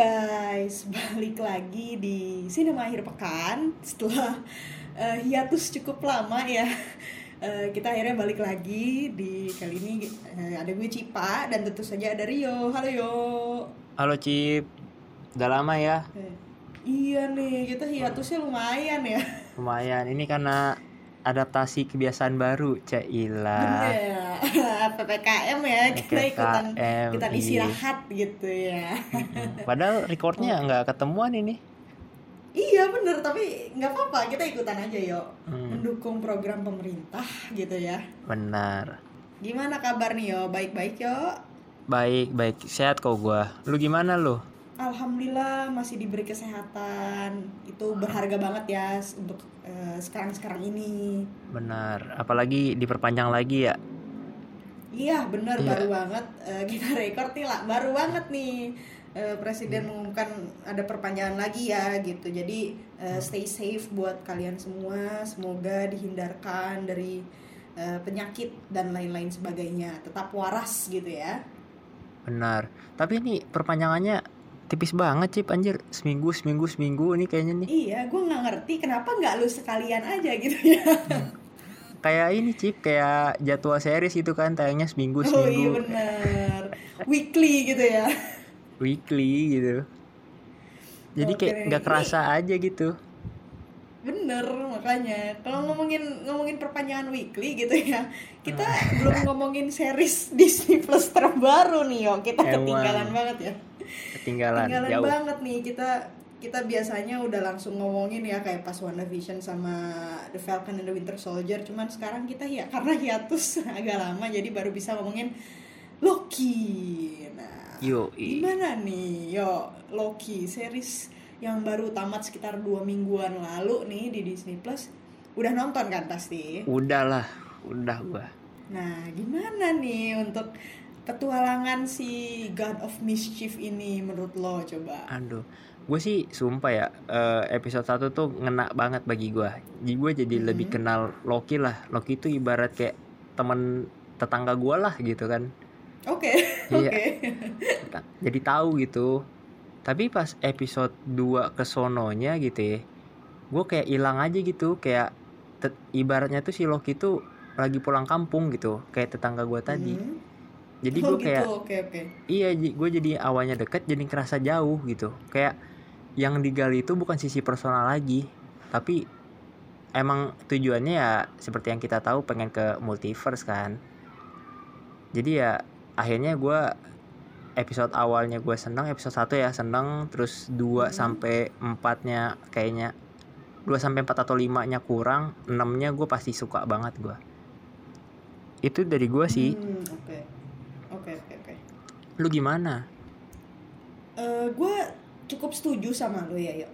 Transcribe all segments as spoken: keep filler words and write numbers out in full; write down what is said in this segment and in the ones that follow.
guys, balik lagi di Sinema akhir pekan setelah uh, hiatus cukup lama ya. Uh, kita akhirnya balik lagi di kali ini uh, ada gue Cipa dan tentu saja ada Rio. Halo Yo. Halo Cip. Udah lama ya? Uh, iya nih, kita hiatusnya lumayan ya. Lumayan. Ini karena adaptasi kebiasaan baru, Caila. Bener, P P K M ya, kita ikutan kita istirahat gitu ya. Padahal recordnya nggak ketemuan ini. Iya bener, tapi nggak apa-apa, kita ikutan aja yuk, hmm. mendukung program pemerintah gitu ya. Benar. Gimana kabar nih yo? Baik-baik yo? Baik, baik, sehat kok gua. Lu gimana lu? Alhamdulillah masih diberi kesehatan. Itu berharga banget ya untuk uh, sekarang-sekarang ini. Benar, apalagi diperpanjang lagi ya. Iya benar, iya. Baru banget uh, kita rekor nih lah, baru banget nih uh, Presiden hmm. mengumumkan ada perpanjangan lagi ya gitu. Jadi uh, stay safe buat kalian semua. Semoga dihindarkan dari uh, penyakit dan lain-lain sebagainya. Tetap waras gitu ya. Benar, tapi ini perpanjangannya tipis banget Cip, anjir, seminggu seminggu seminggu ini kayaknya nih. Iya, gue nggak ngerti kenapa nggak lu sekalian aja gitu ya. Hmm. Kayak ini Cip, kayak jadwal series itu kan tayangnya seminggu seminggu. Oh iya benar, weekly gitu ya. Weekly gitu. Jadi okay. Kayak nggak kerasa ini aja gitu. Bener, makanya kalau ngomongin ngomongin perpanjangan weekly gitu ya, kita belum ngomongin series Disney Plus terbaru nih yo, kita Ewan. ketinggalan banget ya. Ketinggalan, ketinggalan jauh banget nih. Kita kita biasanya udah langsung ngomongin ya kayak pas WandaVision sama The Falcon and the Winter Soldier. Cuman sekarang kita ya karena hiatus agak lama jadi baru bisa ngomongin Loki. Nah, yo, gimana nih yo Loki series yang baru tamat sekitar dua mingguan lalu nih di Disney Plus. Udah nonton kan pasti? Udah lah, udah gua. Nah, gimana nih untuk petualangan si God of Mischief ini menurut lo coba? Aduh, gue sih sumpah ya, episode satu tuh ngena banget bagi gue. Jadi gue jadi hmm. lebih kenal Loki lah. Loki itu ibarat kayak teman tetangga gue lah gitu kan. Oke, okay. Oke. Okay. Jadi tahu gitu. Tapi pas episode dua kesononya gitu ya, gue kayak hilang aja gitu. Kayak te- ibaratnya tuh si Loki tuh lagi pulang kampung gitu, kayak tetangga gue tadi. hmm. Jadi gue oh, gitu. kayak okay, okay. Iya, gue jadi awalnya deket jadi kerasa jauh gitu. Kayak yang digali itu bukan sisi personal lagi, tapi emang tujuannya ya seperti yang kita tahu, pengen ke multiverse kan. Jadi ya akhirnya gue episode awalnya gue seneng, episode satu ya seneng, terus dua hmm. sampai empatnya kayaknya dua sampai empat atau lima nya kurang, enam nya gue pasti suka banget gue. Itu dari gue sih. hmm, Oke, okay. oke, okay, oke okay, okay. Lu gimana? Uh, gue cukup setuju sama lu ya yuk.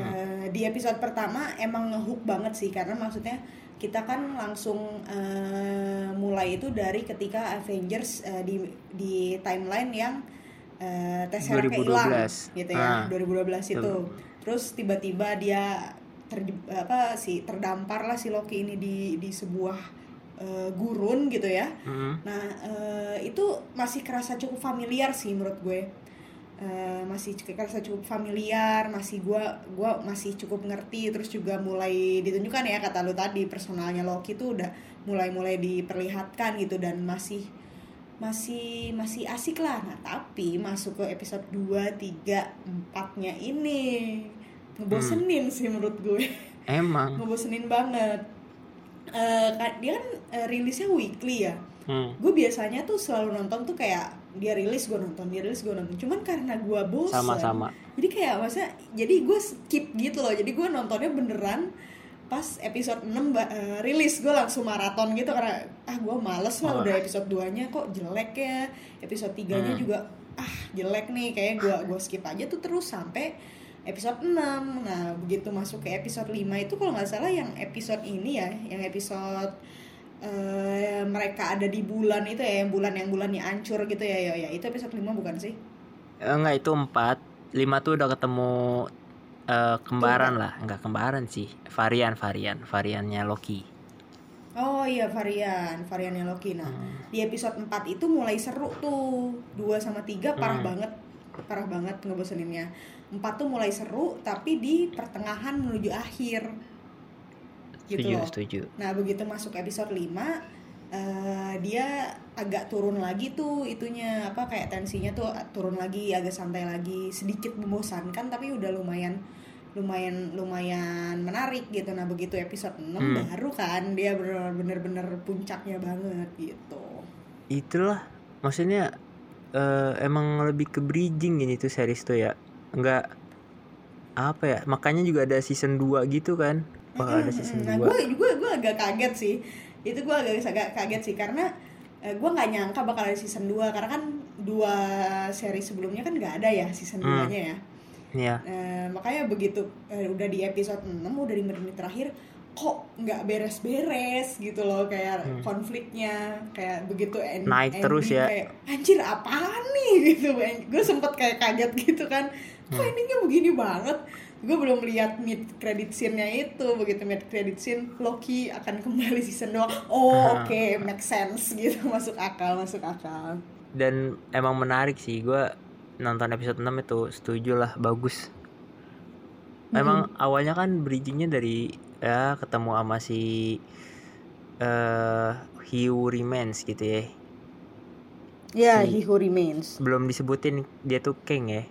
hmm. uh, Di episode pertama emang nge-hook banget sih, karena maksudnya kita kan langsung uh, mulai itu dari ketika Avengers uh, di di timeline yang uh, Tesseract-nya hilang gitu ya, ah, dua ribu dua belas itu. Tuh. Terus tiba-tiba dia ter, apa sih terdampar lah si Loki ini di di sebuah uh, gurun gitu ya. Mm-hmm. Nah, uh, itu masih kerasa cukup familiar sih menurut gue. Uh, masih kerasa cukup familiar, masih gua gua masih cukup ngerti. Terus juga mulai ditunjukkan ya kata lu tadi, personalnya Loki tuh udah mulai-mulai diperlihatkan gitu dan masih masih masih asik lah. Nah, tapi masuk ke episode dua, tiga, empat-nya ini ngebosenin hmm. sih menurut gue. Emang ngebosenin banget. Uh, dia kan uh, rilisnya weekly ya. Hmm. Gue biasanya tuh selalu nonton tuh kayak dia rilis gue nonton, dia rilis gue nonton. Cuman karena gue bosan, sama-sama. Jadi kayak masa, jadi gue skip gitu loh. Jadi gue nontonnya beneran pas episode enam uh, rilis, gue langsung maraton gitu. Karena ah gue males lah, oh. udah episode dua nya kok jelek ya, episode tiga nya hmm. juga ah jelek nih, kayaknya gue gue skip aja tuh terus sampai episode enam. Nah begitu masuk ke episode lima itu kalau nggak salah yang episode ini ya, yang episode Uh, mereka ada di bulan itu ya, yang bulan yang bulannya hancur gitu ya, ya, ya. Itu episode lima bukan sih? Enggak, itu empat. lima tuh udah ketemu uh, kembaran tuh, lah, enggak kembaran sih. Varian-varian, variannya Loki. Oh iya, varian, variannya Loki. Nah, hmm. di episode empat itu mulai seru tuh. dua sama tiga parah hmm. banget. parah banget ngeboseninnya. Empat tuh mulai seru tapi di pertengahan menuju akhir gitu setuju, loh setuju. Nah begitu masuk episode lima uh, dia agak turun lagi tuh itunya apa kayak tensinya tuh turun lagi, agak santai lagi, sedikit membosankan tapi udah lumayan lumayan lumayan menarik gitu. Nah begitu episode enam hmm. baru kan dia bener-bener puncaknya banget gitu. Itulah maksudnya uh, emang lebih ke bridging ini tuh series tuh ya, nggak apa ya, makanya juga ada season dua gitu kan. Wah mm-hmm. ada season dua. Gue gue gue agak kaget sih itu, gue agak agak kaget sih karena uh, gue nggak nyangka bakal ada season dua karena kan dua seri sebelumnya kan nggak ada ya season dua nya ya. Yeah. Uh, makanya begitu uh, udah di episode enam udah di menit terakhir kok nggak beres-beres gitu loh kayak hmm. konfliknya kayak begitu end, naik ending, terus ya kayak, anjir apaan nih gitu. Gue sempet kayak kaget gitu kan kok hmm. endingnya begini banget. Gue belum lihat mid credit scene-nya itu, begitu mid credit scene Loki akan kembali season dua. Oh hmm. oke okay, make sense gitu, masuk akal masuk akal. Dan emang menarik sih, gue nonton episode enam itu setuju lah, bagus. Emang mm-hmm. awalnya kan bridgingnya dari ya ketemu sama si uh, He Who Remains gitu ya. Ya yeah, si, He Who Remains. Belum disebutin dia tuh Kang ya.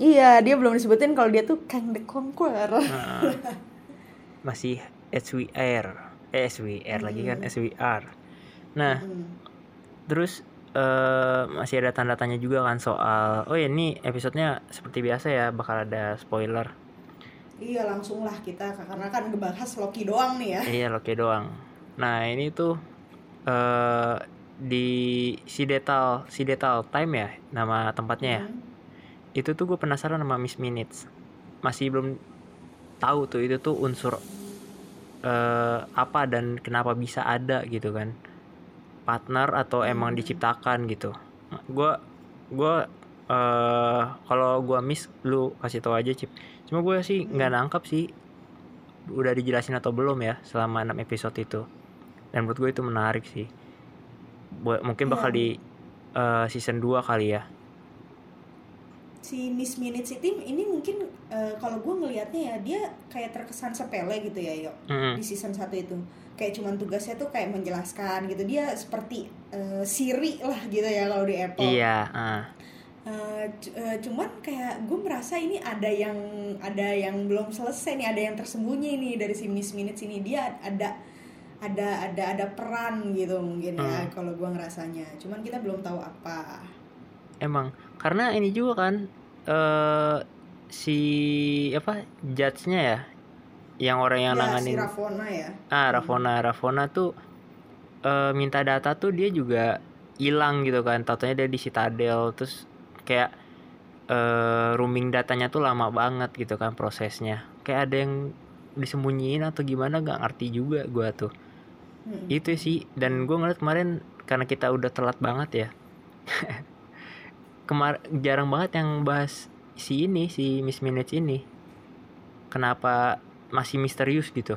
Iya dia belum disebutin kalau dia tuh Kang the Conqueror. Nah, masih S W R, eh, S W R mm. lagi kan S W R. Nah mm. terus Uh, masih ada tanda tanya juga kan soal oh ya ini episodenya seperti biasa ya bakal ada spoiler. Iya langsung lah kita karena kan ngebahas Loki doang nih ya. Iya Loki doang. Nah ini tuh uh, di Citadel Citadel Time ya nama tempatnya ya. Hmm. Itu tuh gue penasaran sama Miss Minutes, masih belum tahu tuh itu tuh unsur uh, apa dan kenapa bisa ada gitu kan, partner atau emang diciptakan gitu. Gue gue uh, kalau gue miss lu kasih tau aja Cip. Cuma gue sih nggak nangkap sih udah dijelasin atau belum ya selama enam episode itu. Dan menurut gue itu menarik sih. Mungkin bakal ya. Di uh, season dua kali ya. Si Miss Minutes itu ini mungkin uh, kalau gue ngelihatnya ya dia kayak terkesan sepele gitu ya Yok mm-hmm. di season satu itu kayak cuman tugasnya tuh kayak menjelaskan gitu, dia seperti uh, Siri lah gitu ya kalau di Apple. Iya. Uh. Uh, c- uh, cuman kayak gue merasa ini ada yang ada yang belum selesai nih, ada yang tersembunyi nih dari si Miss Minutes ini, dia ada ada ada ada peran gitu mungkin mm. ya kalau gue ngerasanya. Cuman kita belum tahu apa. Emang karena ini juga kan uh, si apa judge-nya ya yang orang yang ya, nanganin si Ravonna ya. Ah Ravonna hmm. Ravonna tuh uh, minta data tuh dia juga hilang gitu kan, taunya dia di Citadel terus kayak uh, rooming datanya tuh lama banget gitu kan prosesnya, kayak ada yang disembunyiin atau gimana nggak ngerti juga gue tuh hmm. itu sih. Dan gue ngeliat kemarin karena kita udah telat banget ya Kemar- jarang banget yang bahas si ini, si Miss Minutes ini. Kenapa masih misterius gitu.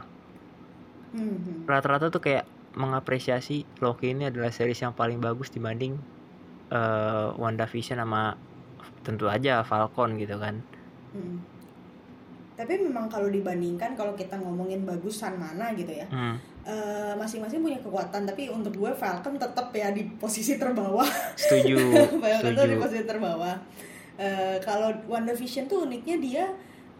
Mm-hmm. Rata-rata tuh kayak mengapresiasi Loki ini adalah series yang paling bagus dibanding uh, WandaVision sama tentu aja Falcon gitu kan. Mm. Tapi memang kalau dibandingkan kalau kita ngomongin bagusan mana gitu ya. Mm. Uh, masing-masing punya kekuatan, tapi untuk gue Falcon tetap ya di posisi terbawah. Setuju. Falcon tuh di posisi terbawah. Uh, kalau WandaVision tuh uniknya dia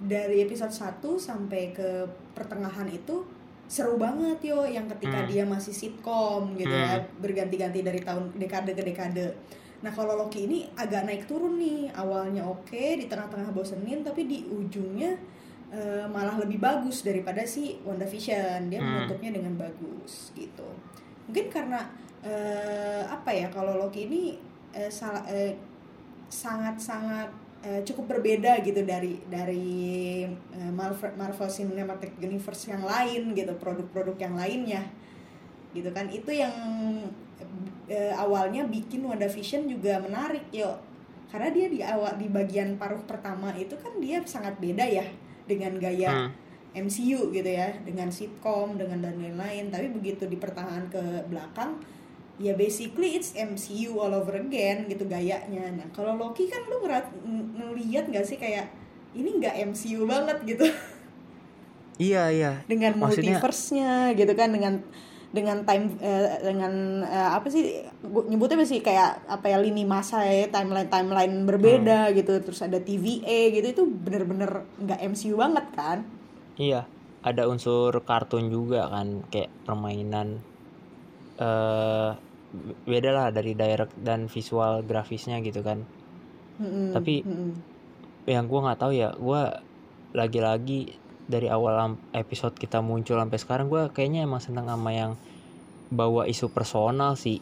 dari episode satu sampai ke pertengahan itu seru banget yo, yang ketika hmm. dia masih sitkom gitu hmm. ya, berganti-ganti dari tahun dekade ke dekade. Nah kalau Loki ini agak naik turun nih, awalnya oke, okay, di tengah-tengah bosenin, tapi di ujungnya Uh, malah lebih bagus daripada si WandaVision. Dia hmm. menutupnya dengan bagus gitu. Mungkin karena uh, apa ya, kalau Loki ini uh, sal- uh, sangat-sangat uh, cukup berbeda gitu dari dari uh, Marvel Marvel Cinematic Universe yang lain gitu, produk-produk yang lainnya gitu kan. Itu yang uh, awalnya bikin WandaVision juga menarik yo, karena dia di awal di bagian paruh pertama itu kan dia sangat beda ya dengan gaya hmm. M C U gitu ya, dengan sitcom, dengan dan lain-lain. Tapi begitu di pertengahan ke belakang ya basically it's M C U all over again gitu gayanya. Nah kalau Loki kan lu ngerat, ng- ngeliat gak sih kayak ini gak M C U banget gitu. Iya iya. Dengan maksudnya, multiverse-nya gitu kan, dengan dengan time eh, dengan eh, apa sih nyebutnya masih kayak apa ya, lini masa ya, timeline timeline berbeda hmm. gitu, terus ada T V A gitu, itu bener-bener gak M C U banget kan. Iya, ada unsur kartun juga kan, kayak permainan. Uh, beda lah dari direct dan visual grafisnya gitu kan. Mm-mm, tapi mm-mm. yang gue nggak tahu ya, gue lagi-lagi dari awal episode kita muncul sampai sekarang gue kayaknya emang seneng sama yang bawa isu personal sih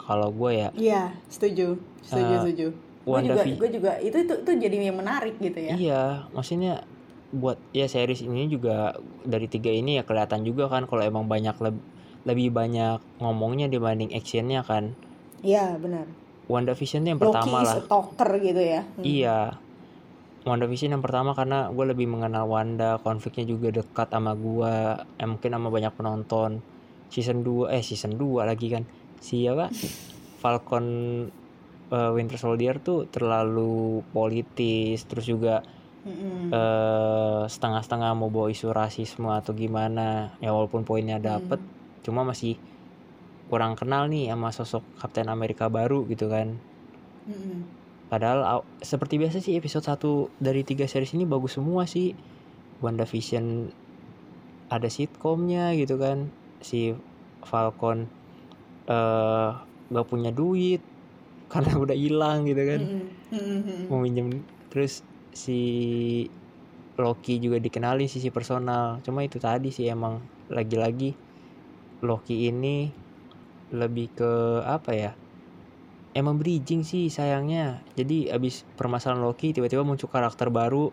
kalau gue ya. Iya setuju, setuju, uh, setuju. Gue juga, gue juga itu itu itu jadi yang menarik gitu ya. Iya, maksudnya buat ya series ini juga dari tiga ini ya kelihatan juga kan kalau emang banyak lebih lebih banyak ngomongnya dibanding actionnya kan. Iya benar. WandaVision yang pertama lah. Loki stalker gitu ya. Hmm. Iya. WandaVision yang pertama karena gue lebih mengenal Wanda, konfliknya juga dekat sama gue, eh, mungkin sama banyak penonton. Season dua eh season dua lagi kan. Si apa? Falcon uh, Winter Soldier tuh terlalu politis, terus juga Mm-hmm. uh, setengah-setengah mau bawa isu rasisme atau gimana. Ya walaupun poinnya dapet mm. cuma masih kurang kenal nih sama sosok Captain America baru gitu kan. Mm-hmm. Padahal seperti biasa sih episode satu dari tiga series ini bagus semua sih. WandaVision ada sitkomnya gitu kan. Si Falcon uh, gak punya duit karena udah hilang gitu kan. Mm-hmm. Mau minjem. Terus si Loki juga dikenalin sisi personal. Cuma itu tadi sih emang lagi-lagi Loki ini lebih ke apa ya, emang bridging sih sayangnya. Jadi abis permasalahan Loki tiba-tiba muncul karakter baru,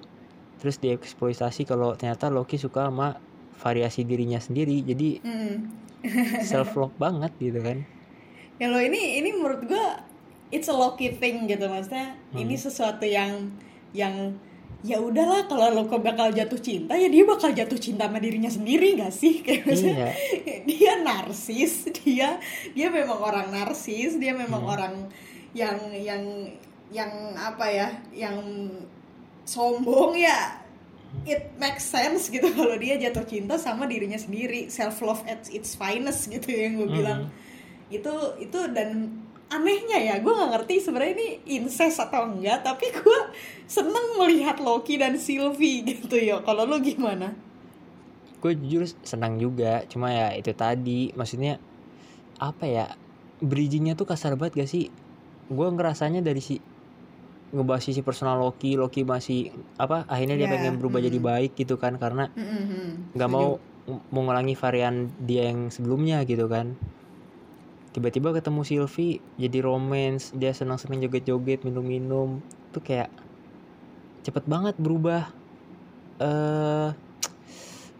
terus dieksploitasi kalau ternyata Loki suka sama variasi dirinya sendiri. Jadi mm. self-love banget gitu kan. Ya lo ini ini menurut gue it's a Loki thing gitu, maksudnya hmm. ini sesuatu yang yang ya udahlah, kalau lo bakal jatuh cinta ya dia bakal jatuh cinta sama dirinya sendiri gak sih? Kayak misalnya iya. dia narsis, dia dia memang orang narsis, dia memang hmm. orang yang yang yang apa ya, yang sombong ya. It makes sense gitu kalau dia jatuh cinta sama dirinya sendiri, self love at its finest gitu yang gue hmm. bilang. Itu itu dan anehnya ya, gue gak ngerti sebenarnya ini incest atau enggak, tapi gue seneng melihat Loki dan Sylvie gitu ya. Kalau lo gimana? Gue jujur senang juga, cuma ya itu tadi, maksudnya apa ya, bridgingnya tuh kasar banget gak sih? Gue ngerasanya dari si ngebahas sisi personal Loki, Loki masih apa, akhirnya dia yeah. pengen berubah mm-hmm. jadi baik gitu kan, karena mm-hmm. gak mau mengulangi varian dia yang sebelumnya gitu kan. Tiba-tiba ketemu Sylvie jadi romance, dia senang-senang joget-joget, minum-minum, tuh kayak cepet banget berubah uh,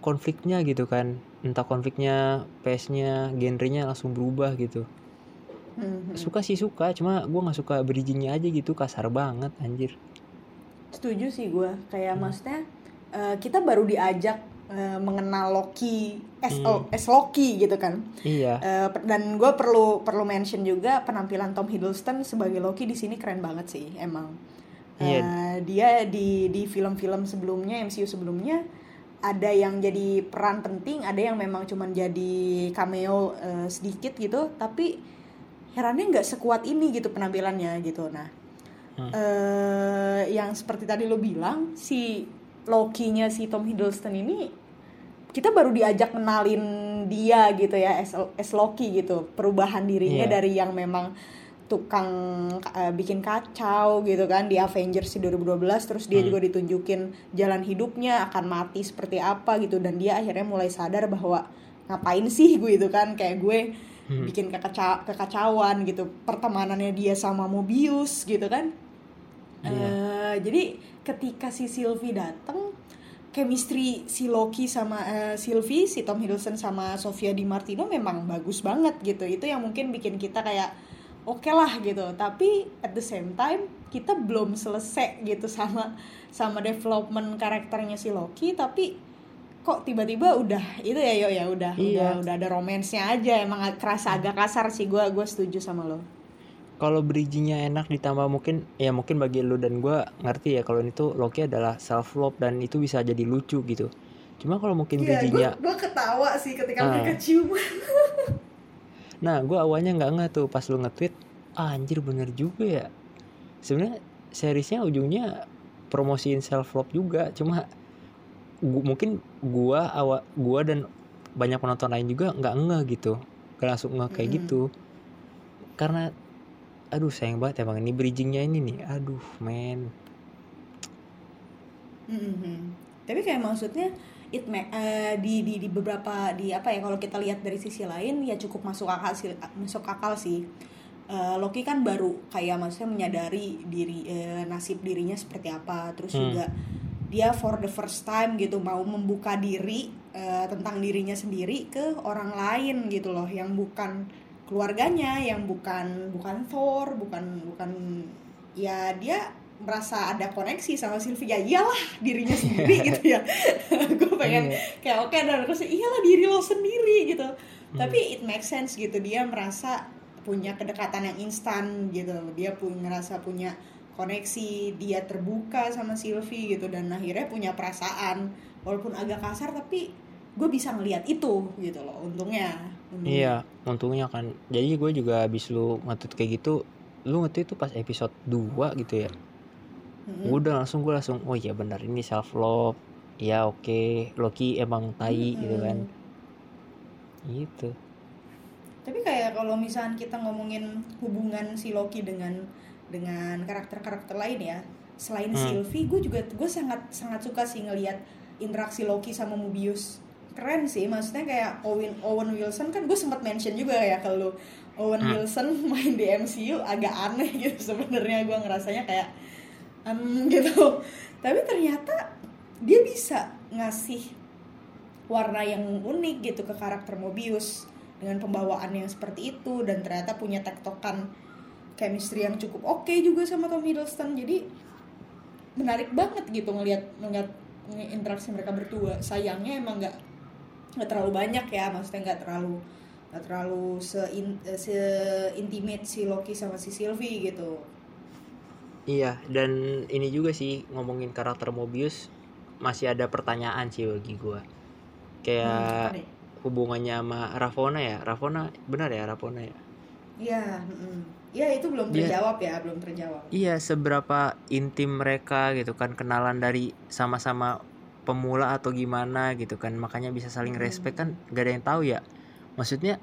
konfliknya gitu kan, entah konfliknya, pace-nya, genrenya langsung berubah gitu. Mm-hmm. Suka sih suka, cuma gue nggak suka bridgingnya aja gitu, kasar banget anjir. Setuju sih gue, kayak hmm. maksudnya uh, kita baru diajak mengenal Loki as, hmm. oh, as Loki gitu kan. Iya. Uh, dan gue perlu perlu mention juga penampilan Tom Hiddleston sebagai Loki di sini keren banget sih emang. Iya. Uh, dia di di film-film sebelumnya, M C U sebelumnya ada yang jadi peran penting, ada yang memang cuman jadi cameo uh, sedikit gitu, tapi herannya nggak sekuat ini gitu penampilannya gitu. Nah, hmm. uh, yang seperti tadi lo bilang si Loki-nya si Tom Hiddleston ini kita baru diajak kenalin dia gitu ya, as, as Loki gitu. Perubahan dirinya yeah. dari yang memang tukang uh, bikin kacau gitu kan di Avengers di dua ribu dua belas, terus dia hmm. juga ditunjukin jalan hidupnya akan mati seperti apa gitu, dan dia akhirnya mulai sadar bahwa ngapain sih gue itu kan, kayak gue hmm. bikin kekeca- kekacauan gitu. Pertemanannya dia sama Mobius gitu kan. Yeah. Uh, jadi ketika si Sylvie datang, chemistry si Loki sama uh, Sylvie, si Tom Hiddleston sama Sofia Di Martino memang bagus banget gitu. Itu yang mungkin bikin kita kayak oke okay lah gitu. Tapi at the same time kita belum selesai gitu sama sama development karakternya si Loki. Tapi kok tiba-tiba udah itu ya yo ya udah iya. udah udah ada romansnya aja, emang kerasa agak kasar sih, gue gue setuju sama lo. Kalau bridgingnya enak ditambah mungkin ya mungkin bagi lo dan gue ngerti ya kalau itu Loki adalah self love dan itu bisa jadi lucu gitu. Cuma kalau mungkin yeah, bridgingnya gue ketawa sih ketika nah, mereka ciuman. Nah gue awalnya nggak nggak tuh pas lo nge-tweet ah, anjir bener juga ya. Sebenarnya seriesnya ujungnya promosiin self love juga, cuma gua, mungkin gue awal gue dan banyak penonton lain juga nggak nge gitu, nggak langsung nge kayak mm-hmm. gitu karena aduh sayang banget emang ini bridgingnya ini nih, aduh men. Mm-hmm. Tapi kayak maksudnya it me, uh, di di di beberapa di apa ya kalau kita lihat dari sisi lain ya cukup masuk akal sih, masuk akal sih. Uh, Loki kan baru kayak maksudnya menyadari diri uh, nasib dirinya seperti apa, terus hmm. juga dia for the first time gitu mau membuka diri uh, tentang dirinya sendiri ke orang lain gitu loh, yang bukan keluarganya, yang bukan bukan Thor, bukan bukan ya dia merasa ada koneksi sama Sylvie ya iyalah dirinya sendiri gitu ya. Gue pengen kayak oke okay, dan terus iyalah diri lo sendiri gitu. Hmm. Tapi it makes sense gitu, dia merasa punya kedekatan yang instan gitu, dia pun ngerasa punya koneksi, dia terbuka sama Sylvie gitu dan akhirnya punya perasaan walaupun agak kasar tapi gue bisa ngelihat itu gitu loh untungnya. Hmm. Iya, untungnya kan. Jadi gue juga abis lu ngetweet kayak gitu, lu ngetweet itu pas episode dua gitu ya. Mm-hmm. Gue udah langsung gue langsung, oh iya benar ini self love. Ya oke, okay. Loki emang tai mm-hmm. gitu kan. Gitu. Tapi kayak kalau misalkan kita ngomongin hubungan si Loki dengan dengan karakter-karakter lain ya, selain hmm. Sylvie, gue juga gue sangat sangat suka sih ngelihat interaksi Loki sama Mobius. Keren sih, maksudnya kayak Owen Owen Wilson kan gue sempat mention juga ya kalau Owen hmm. Wilson main di M C U agak aneh gitu sebenarnya, gue ngerasanya kayak um, gitu, tapi ternyata dia bisa ngasih warna yang unik gitu ke karakter Mobius dengan pembawaan yang seperti itu dan ternyata punya tektokan chemistry yang cukup oke okay juga sama Tom Hiddleston, jadi menarik banget gitu ngelihat ngelihat interaksi mereka berdua. Sayangnya emang nggak nggak terlalu banyak ya, maksudnya nggak terlalu nggak terlalu se intimate si Loki sama si Sylvie gitu. Iya, dan ini juga sih ngomongin karakter Mobius masih ada pertanyaan sih bagi gue, kayak hmm, hubungannya sama Ravonna ya, Ravonna benar ya Ravonna ya? Iya, iya mm, itu belum terjawab ya, ya belum terjawab. Iya, seberapa intim mereka gitu kan, kenalan dari sama-sama pemula atau gimana gitu kan, makanya bisa saling respect kan, gak ada yang tahu ya. Maksudnya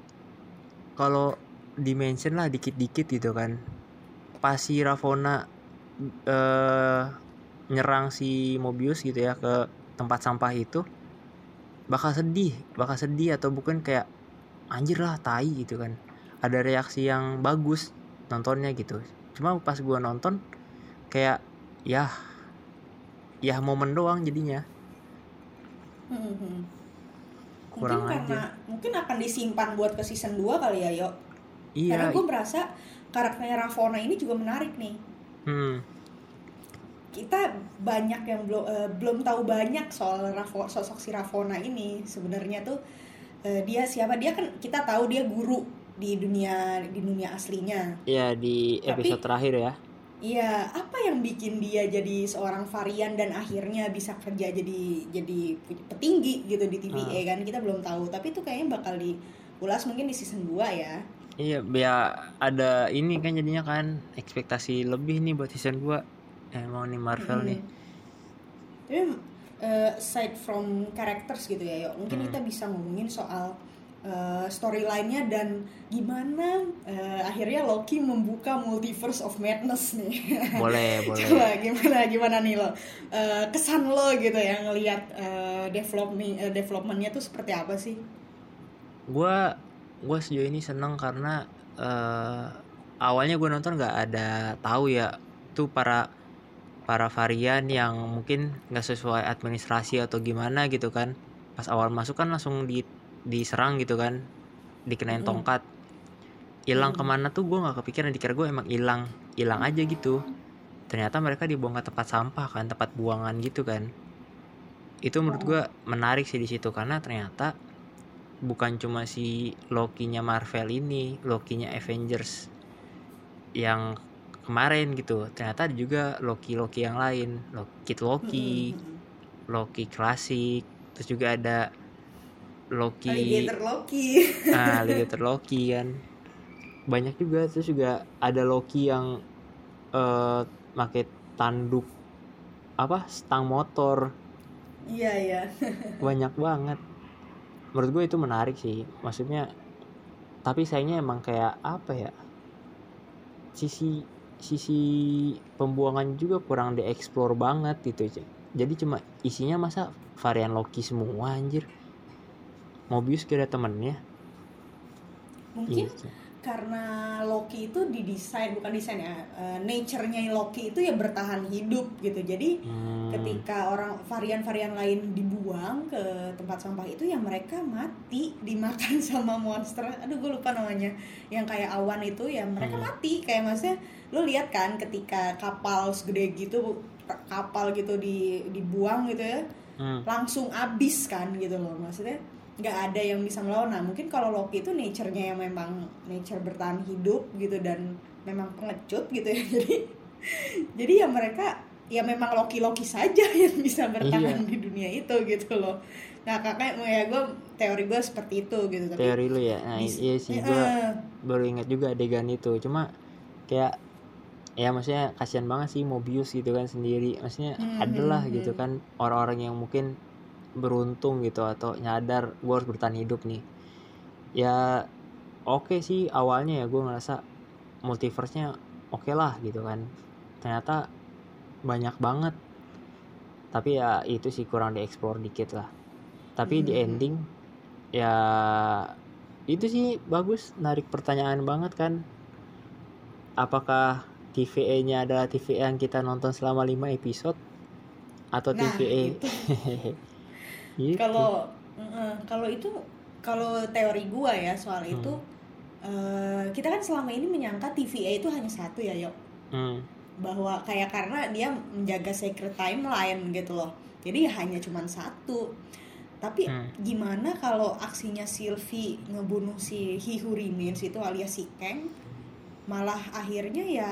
kalau dimention lah dikit-dikit gitu kan, pas si Ravonna eh, nyerang si Mobius gitu ya ke tempat sampah itu, bakal sedih, bakal sedih atau bukan kayak anjir lah tai gitu kan, ada reaksi yang bagus nontonnya gitu. Cuma pas gue nonton kayak yah yah momen doang jadinya. Mm-hmm. Kurang mungkin karena aja. Mungkin akan disimpan buat ke season dua kali ya, Yok. Iya. Karena gue merasa karakternya Ravonna ini juga menarik nih. Hmm. Kita banyak yang belum uh, belum tahu banyak soal Ravo, sosok si Ravonna ini. Sebenarnya tuh uh, dia siapa? Dia kan kita tahu dia guru di dunia di dunia aslinya. Iya, di episode tapi, terakhir ya. Iya, apa yang bikin dia jadi seorang varian dan akhirnya bisa kerja jadi jadi petinggi gitu di T V A hmm. kan, kita belum tahu, tapi itu kayaknya bakal diulas mungkin di season dua ya. Iya, biar ada ini kan jadinya kan ekspektasi lebih nih buat season dua. Eh mau nih Marvel hmm. nih. Tapi uh, aside from characters gitu ya, yuk. Mungkin hmm. kita bisa ngomongin soal Uh, storyline-nya dan gimana uh, akhirnya Loki membuka Multiverse of Madness nih. Boleh, boleh. Coba gimana gimana nih lo? Uh, kesan lo gitu ya ngelihat uh, development uh, development-nya tuh seperti apa sih? Gua gua sejauh ini seneng karena uh, awalnya gua nonton enggak ada tahu ya tuh para para varian yang mungkin enggak sesuai administrasi atau gimana gitu kan. Pas awal masuk kan langsung di diserang gitu kan, dikenain tongkat, hilang kemana tuh gue nggak kepikiran, dikira gue emang hilang hilang aja gitu, ternyata mereka dibuang ke tempat sampah kan, tempat buangan gitu kan. itu menurut gue menarik sih di situ, karena ternyata bukan cuma si Loki-nya Marvel ini, Loki-nya Avengers yang kemarin gitu, ternyata ada juga Loki-Loki yang lain, Kid Loki, Loki klasik, terus juga ada Loki Alligator Loki, nah Alligator Loki kan banyak juga. Terus juga ada Loki yang uh, pakai tanduk apa stang motor, iya iya banyak banget. Menurut gue itu menarik sih, maksudnya tapi sayangnya emang kayak apa ya, sisi sisi pembuangan juga kurang dieksplor banget gitu. Jadi cuma isinya masa varian Loki semua anjir. Mobius kira temennya mungkin gitu. Karena Loki itu didesain, bukan desain ya, uh, nature-nya Loki itu ya bertahan hidup gitu. Jadi hmm. ketika orang varian-varian lain dibuang ke tempat sampah itu ya mereka mati dimakan sama monster. Aduh gue lupa namanya. Yang kayak awan itu ya mereka hmm. mati. Kayak maksudnya lu lihat kan ketika kapal segede gitu, kapal gitu di dibuang gitu ya. Hmm. Langsung abis kan gitu loh maksudnya. Gak ada yang bisa melawan. Nah mungkin kalau Loki itu nature-nya yang memang nature bertahan hidup gitu dan memang pengecut gitu ya. Jadi jadi ya mereka ya memang Loki-Loki saja yang bisa bertahan iya. di dunia itu gitu loh. Nah kakak ya gue teori gue seperti itu gitu. Tapi teori lu ya. Nah dis- iya sih gue uh, baru ingat juga adegan itu. Cuma kayak ya maksudnya kasihan banget sih Mobius gitu kan sendiri. Maksudnya hmm, adalah hmm, gitu kan orang-orang yang mungkin beruntung gitu atau nyadar gue harus bertahan hidup nih ya. Oke okay sih awalnya ya gue ngerasa multiverse-nya oke okay lah gitu kan, ternyata banyak banget tapi ya itu sih kurang dieksplor dikit lah. Tapi hmm. di ending ya itu sih bagus, narik pertanyaan banget kan, apakah T V A-nya adalah T V A yang kita nonton selama lima episode atau nah, T V A Kalau kalau itu kalau teori gua ya soal hmm. itu uh, kita kan selama ini menyangka T V A itu hanya satu ya Yok, hmm. bahwa kayak karena dia menjaga sacred timeline gitu loh, jadi ya hanya cuma satu. Tapi hmm. gimana kalau aksinya Sylvie ngebunuh si He Who Remains itu alias si Kang, malah akhirnya ya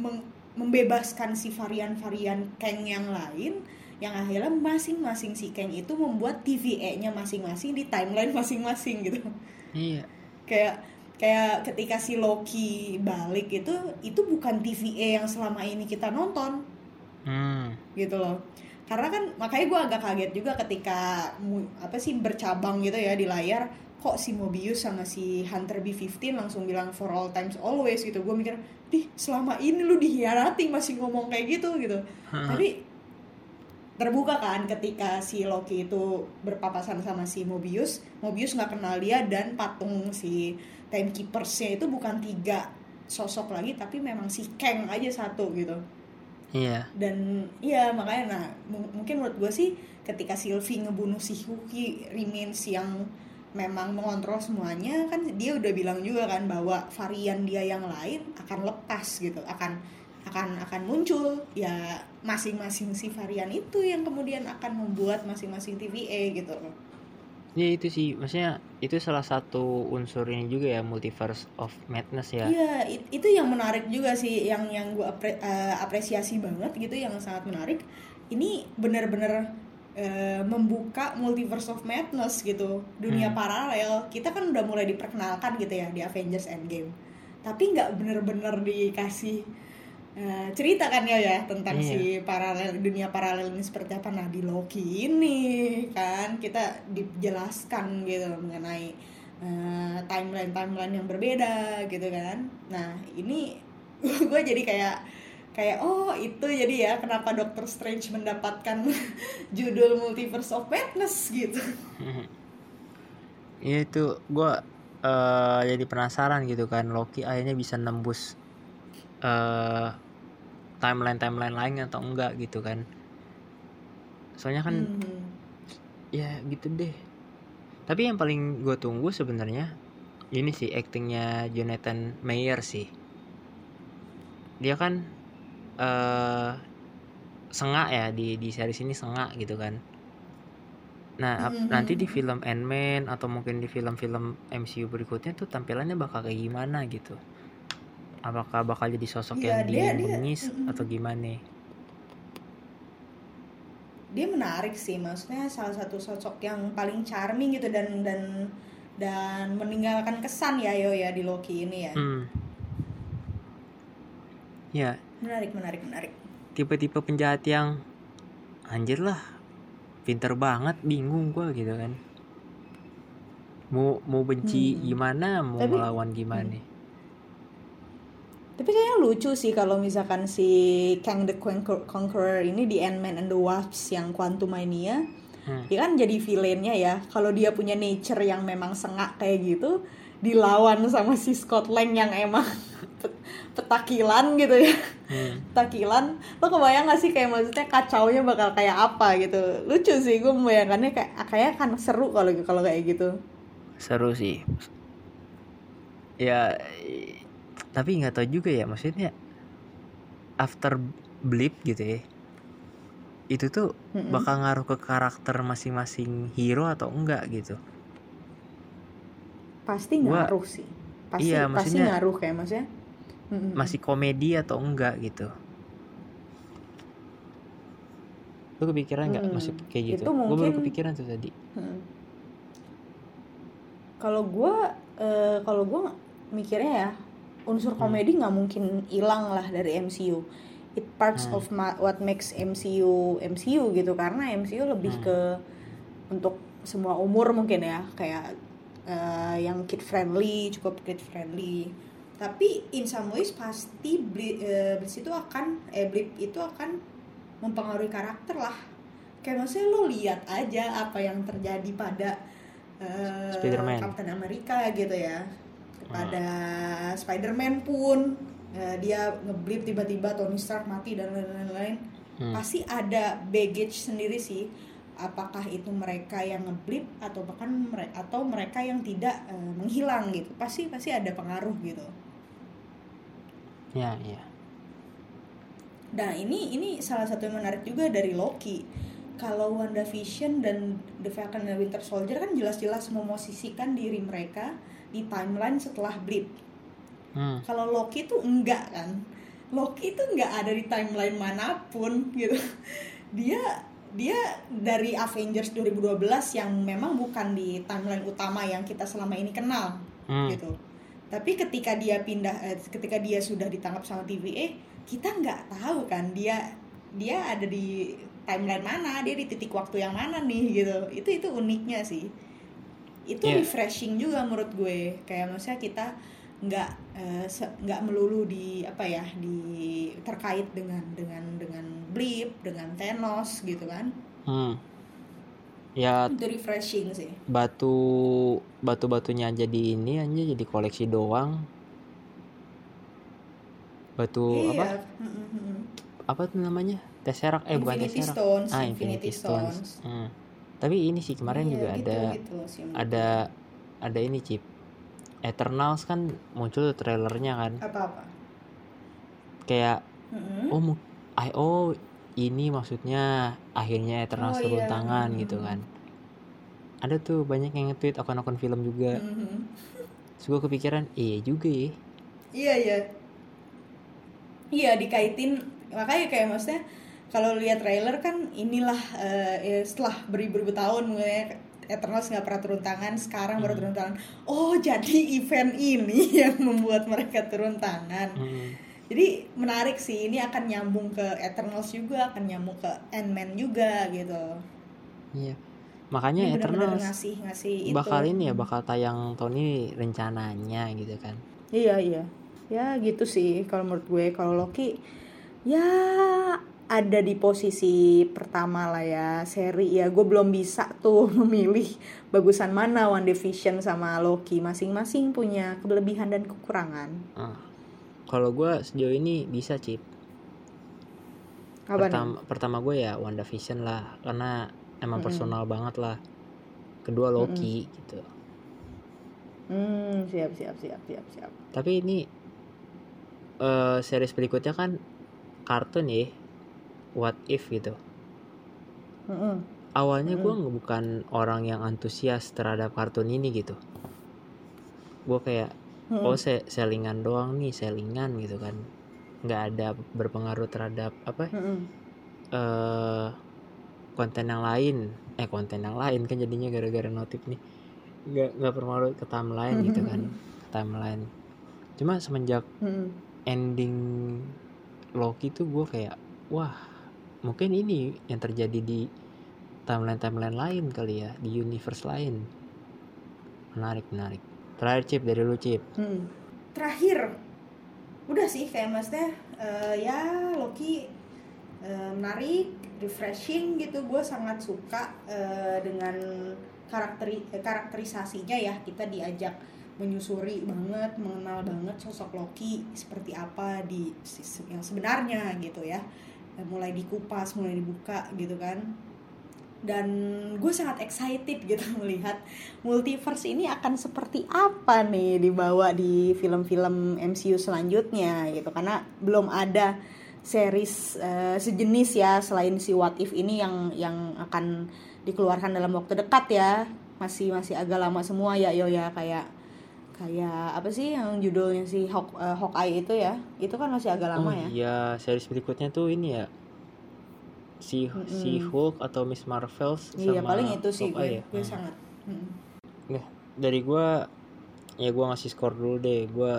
meng- membebaskan si varian-varian Kang yang lain, yang akhirnya masing-masing si Kang itu membuat T V A-nya masing-masing di timeline masing-masing gitu. Iya. Kayak kayak ketika si Loki balik itu itu bukan T V A yang selama ini kita nonton. Hmm. Gitu loh. Karena kan makanya gue agak kaget juga ketika apa sih bercabang gitu ya di layar, kok si Mobius sama si Hunter B lima belas langsung bilang for all times always gitu. Gue mikir, "Dih, selama ini lu dikhianati masih ngomong kayak gitu." gitu. Hmm. Tapi terbuka kan ketika si Loki itu berpapasan sama si Mobius, Mobius nggak kenal dia dan patung si timekeepersnya itu bukan tiga sosok lagi tapi memang si Kang aja satu gitu. Iya. Yeah. Dan iya makanya nah m- mungkin menurut gue sih ketika Sylvie ngebunuh si Huki Remains yang memang mengontrol semuanya kan, dia udah bilang juga kan bahwa varian dia yang lain akan lepas gitu, akan akan akan muncul ya masing-masing si varian itu yang kemudian akan membuat masing-masing T V A gitu. Ya itu sih, maksudnya itu salah satu unsurnya juga ya Multiverse of Madness ya. Iya, it, itu yang menarik juga sih, yang yang gue apre, uh, apresiasi banget gitu, yang sangat menarik. Ini benar-benar uh, membuka Multiverse of Madness gitu, dunia hmm. paralel. Kita kan udah mulai diperkenalkan gitu ya di Avengers Endgame, tapi nggak benar-benar dikasih Uh, cerita kan ya ya tentang iya. si paralel, dunia paralel ini seperti apa. Nah di Loki ini kan kita dijelaskan gitu mengenai uh, timeline timeline yang berbeda gitu kan. Nah ini gue jadi kayak kayak oh itu jadi ya kenapa Doctor Strange mendapatkan judul Multiverse of Madness gitu. Iya itu gue uh, jadi penasaran gitu kan, Loki akhirnya bisa nembus uh, timeline-timeline lain atau enggak gitu kan. Soalnya kan hmm. ya gitu deh. Tapi yang paling gue tunggu sebenarnya ini sih actingnya Jonathan Majors sih. Dia kan uh, sengak ya di di series ini, sengak gitu kan. Nah, mm-hmm. nanti di film Ant-Man atau mungkin di film-film M C U berikutnya tuh tampilannya bakal kayak gimana gitu. Apakah bakal jadi sosok ya, yang dia, dingis dia, mm-hmm. atau gimana? Dia menarik sih, maksudnya salah satu sosok yang paling charming gitu dan dan dan meninggalkan kesan ya yo ya di Loki ini ya. Mm. Ya. Menarik, menarik, menarik. Tipe-tipe penjahat yang anjir lah, pinter banget, bingung gue gitu kan. Mau mau benci hmm. gimana, mau tapi, melawan gimana. Hmm. Tapi kayaknya lucu sih kalau misalkan si Kang the Conqueror ini di Ant-Man and the Wasp yang Quantumania, hmm. dia kan jadi villainnya ya. Kalau dia punya nature yang memang sengak kayak gitu, dilawan sama si Scott Lang yang emang petakilan gitu ya. hmm. Petakilan. Lo kebayang gak sih kayak maksudnya kacaunya bakal kayak apa gitu. Lucu sih, gue membayangkannya kayak kayaknya kan seru kalau kalau kayak gitu. Seru sih. Ya tapi gak tahu juga ya, maksudnya after blip gitu ya, itu tuh Mm-mm. bakal ngaruh ke karakter masing-masing hero atau enggak gitu. Pasti ngaruh sih. Pasti, iya, pasti ngaruh kayak maksudnya Mm-mm. masih komedi atau enggak gitu. Lu kepikiran nggak mm. masuk kayak gitu? Itu mungkin... Gue baru kepikiran tuh tadi. Mm. Kalau gue, uh, kalau gue mikirnya ya unsur komedi nggak mm. mungkin hilang lah dari M C U. It parts mm. of ma- what makes M C U M C U gitu, karena M C U lebih mm. ke untuk semua umur mungkin ya, kayak uh, yang kid friendly, cukup kid friendly. Tapi in some ways pasti blip uh, itu akan eh blip itu akan mempengaruhi karakter lah. Kayak maksudnya lo lihat aja apa yang terjadi pada uh, Spider-Man, Captain America gitu ya. Pada hmm. Spider-Man pun uh, dia ngeblip tiba-tiba Tony Stark mati dan lain-lain. Hmm. Pasti ada baggage sendiri sih. Apakah itu mereka yang ngeblip atau bahkan mere- atau mereka yang tidak uh, menghilang gitu. Pasti pasti ada pengaruh gitu. Ya, ya. Nah, ini ini salah satu yang menarik juga dari Loki. Kalau WandaVision dan The Falcon and the Winter Soldier kan jelas-jelas memosisikan diri mereka di timeline setelah blip. Hmm. Kalau Loki tuh enggak kan. Loki tuh enggak ada di timeline manapun gitu. Dia dia dari Avengers dua ribu dua belas yang memang bukan di timeline utama yang kita selama ini kenal. Hmm. Gitu. Tapi ketika dia pindah, eh, ketika dia sudah ditangkap sama T V A, kita nggak tahu kan dia dia ada di timeline mana, dia di titik waktu yang mana nih gitu. Itu itu uniknya sih. Itu yeah. refreshing juga menurut gue. Kayak maksudnya kita nggak eh, se- nggak melulu di apa ya di terkait dengan dengan dengan blip, dengan Thanos gitu kan. Hmm. Ya, itu refreshing sih. Batu batu-batunya aja di ini aja jadi koleksi doang. Batu iya. apa? Mm-hmm. Apa tuh namanya? Tesseract eh Infinity bukan Tesseract. Stones, ah, Infinity, Infinity Stones. Stones. Hmm. Tapi ini sih kemarin iya, juga gitu, ada gitu, ada ada ini chip. Eternals kan muncul trailernya kan. Apa-apa? Kayak mm-hmm. oh I oh ini maksudnya akhirnya Eternals oh, turun iya. tangan mm-hmm. gitu kan. Ada tuh banyak yang nge-tweet akun-akun film juga. Mm-hmm. Terus gue kepikiran, iya juga ya. Iya ya. Iya dikaitin, makanya kayak maksudnya kalau lihat trailer kan inilah uh, ya setelah beribu-ribu tahun gue Eternals nggak pernah turun tangan, sekarang mm. baru turun tangan. Oh jadi event ini yang membuat mereka turun tangan. Mm. Jadi menarik sih, ini akan nyambung ke Eternals juga, akan nyambung ke Ant-Man juga gitu. Iya, makanya ini Eternals ngasih, ngasih itu. Bakal ini ya, bakal tayang tahun ini rencananya gitu kan. Iya, iya. Ya gitu sih kalau menurut gue. Kalau Loki ya ada di posisi pertama lah ya, seri ya. Gue belum bisa tuh memilih bagusan mana, WandaVision sama Loki. Masing-masing punya kelebihan dan kekurangan. Hmm. Kalau gue sejauh ini bisa Cip. Pertama, pertama gue ya WandaVision lah, karena emang mm-hmm. personal banget lah. Kedua Loki mm-hmm. gitu. Hmm, siap siap siap siap siap. Tapi ini uh, series berikutnya kan kartun ya, What If gitu. Mm-hmm. awalnya gue bukan orang yang antusias terhadap kartun ini gitu. Gue kayak oh selingan doang nih, selingan gitu kan, nggak ada berpengaruh terhadap apa uh, konten yang lain eh konten yang lain kan jadinya gara-gara notif nih nggak nggak berpengaruh ke timeline gitu kan, ke timeline. Cuma semenjak ending Loki tuh gue kayak wah mungkin ini yang terjadi di timeline-timeline lain kali ya, di universe lain. Menarik menarik. Terakhir Cip, dari lu Cip. Hmm. Terakhir udah sih, kayak maksudnya uh, ya Loki uh, menarik, refreshing gitu. Gue sangat suka uh, dengan karakteri karakterisasinya ya, kita diajak menyusuri banget, mengenal banget sosok Loki seperti apa di yang sebenarnya gitu ya, mulai dikupas, mulai dibuka gitu kan. Dan gue sangat excited gitu melihat multiverse ini akan seperti apa nih dibawa di film-film M C U selanjutnya gitu, karena belum ada series uh, sejenis ya selain si What If ini yang yang akan dikeluarkan dalam waktu dekat ya. Masih masih agak lama semua ya yo ya, kayak kayak apa sih yang judulnya si Hawk, uh, Hawkeye itu ya, itu kan masih agak lama. Oh, ya iya, series berikutnya tuh ini ya si mm-hmm. si Hulk atau Miss Marvel sama iya paling itu sih gue, ya. gue hmm. sangat hmm. Nah, dari gue ya gue ngasih skor dulu deh, gue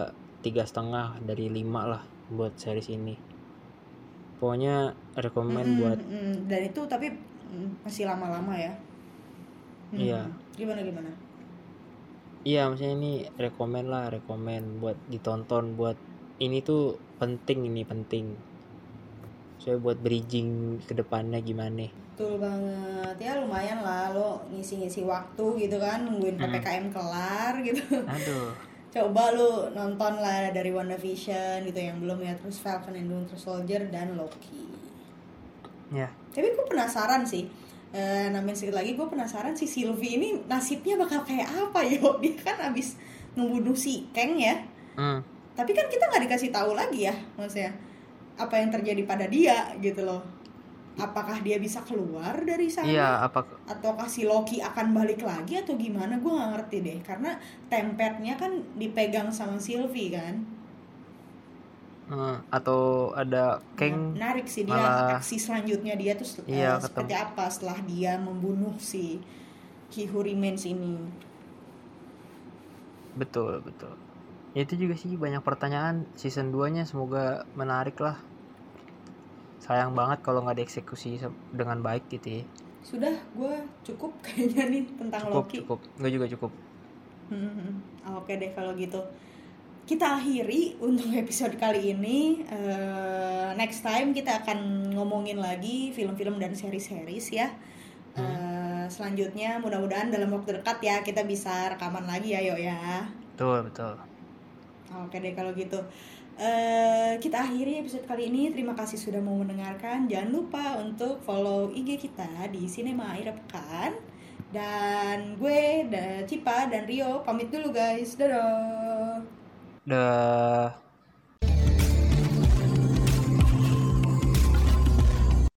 tiga setengah dari lima lah buat series ini. Pokoknya rekomend mm-hmm. buat mm-hmm. dan itu tapi mm, masih lama-lama ya. Hmm. Iya. Gimana gimana? Iya, maksudnya ini rekomend lah, rekomend buat ditonton, buat ini tuh penting ini penting. Saya so, buat bridging ke depannya gimana. Betul banget. Ya lumayan lah lo ngisi-ngisi waktu gitu kan, nungguin P P K M hmm. kelar gitu. Aduh. Coba lo nonton lah dari WandaVision gitu yang belum ya, terus Falcon and the Winter Soldier dan Loki. Ya. Yeah. Tapi gue penasaran sih. Eh nambahin sedikit lagi, gue penasaran si Sylvie ini nasibnya bakal kayak apa yo. Dia kan abis ngebunuh si Kang ya. Hmm. Tapi kan kita enggak dikasih tahu lagi ya maksudnya, apa yang terjadi pada dia gitu loh. Apakah dia bisa keluar dari sana? Iya, apa... ataukah si Loki akan balik lagi atau gimana? Gue gak ngerti deh, karena tempetnya kan dipegang sama Sylvie kan. Hmm, atau ada Kang. Nah, menarik sih dia malah... aksi selanjutnya dia tuh iya, eh, seperti apa setelah dia membunuh si He Who Remains ini. Betul, betul. Itu juga sih banyak pertanyaan season dua-nya, semoga menarik lah. Sayang banget kalau nggak dieksekusi dengan baik gitu ya. Sudah, gue cukup kayaknya nih tentang cukup, Loki. Cukup, gue juga cukup. Hmm, oke deh kalau gitu. Kita akhiri untuk episode kali ini. Uh, next time kita akan ngomongin lagi film-film dan seri-series ya. Hmm. Uh, selanjutnya mudah-mudahan dalam waktu dekat ya kita bisa rekaman lagi ya, yo ya. Betul, betul. Oke deh kalau gitu, uh, kita akhiri episode kali ini. Terima kasih sudah mau mendengarkan. Jangan lupa untuk follow I G kita di Cinema Akhir Pekan. Dan gue, da, Cipa, dan Rio pamit dulu guys. Dadah. Dadah.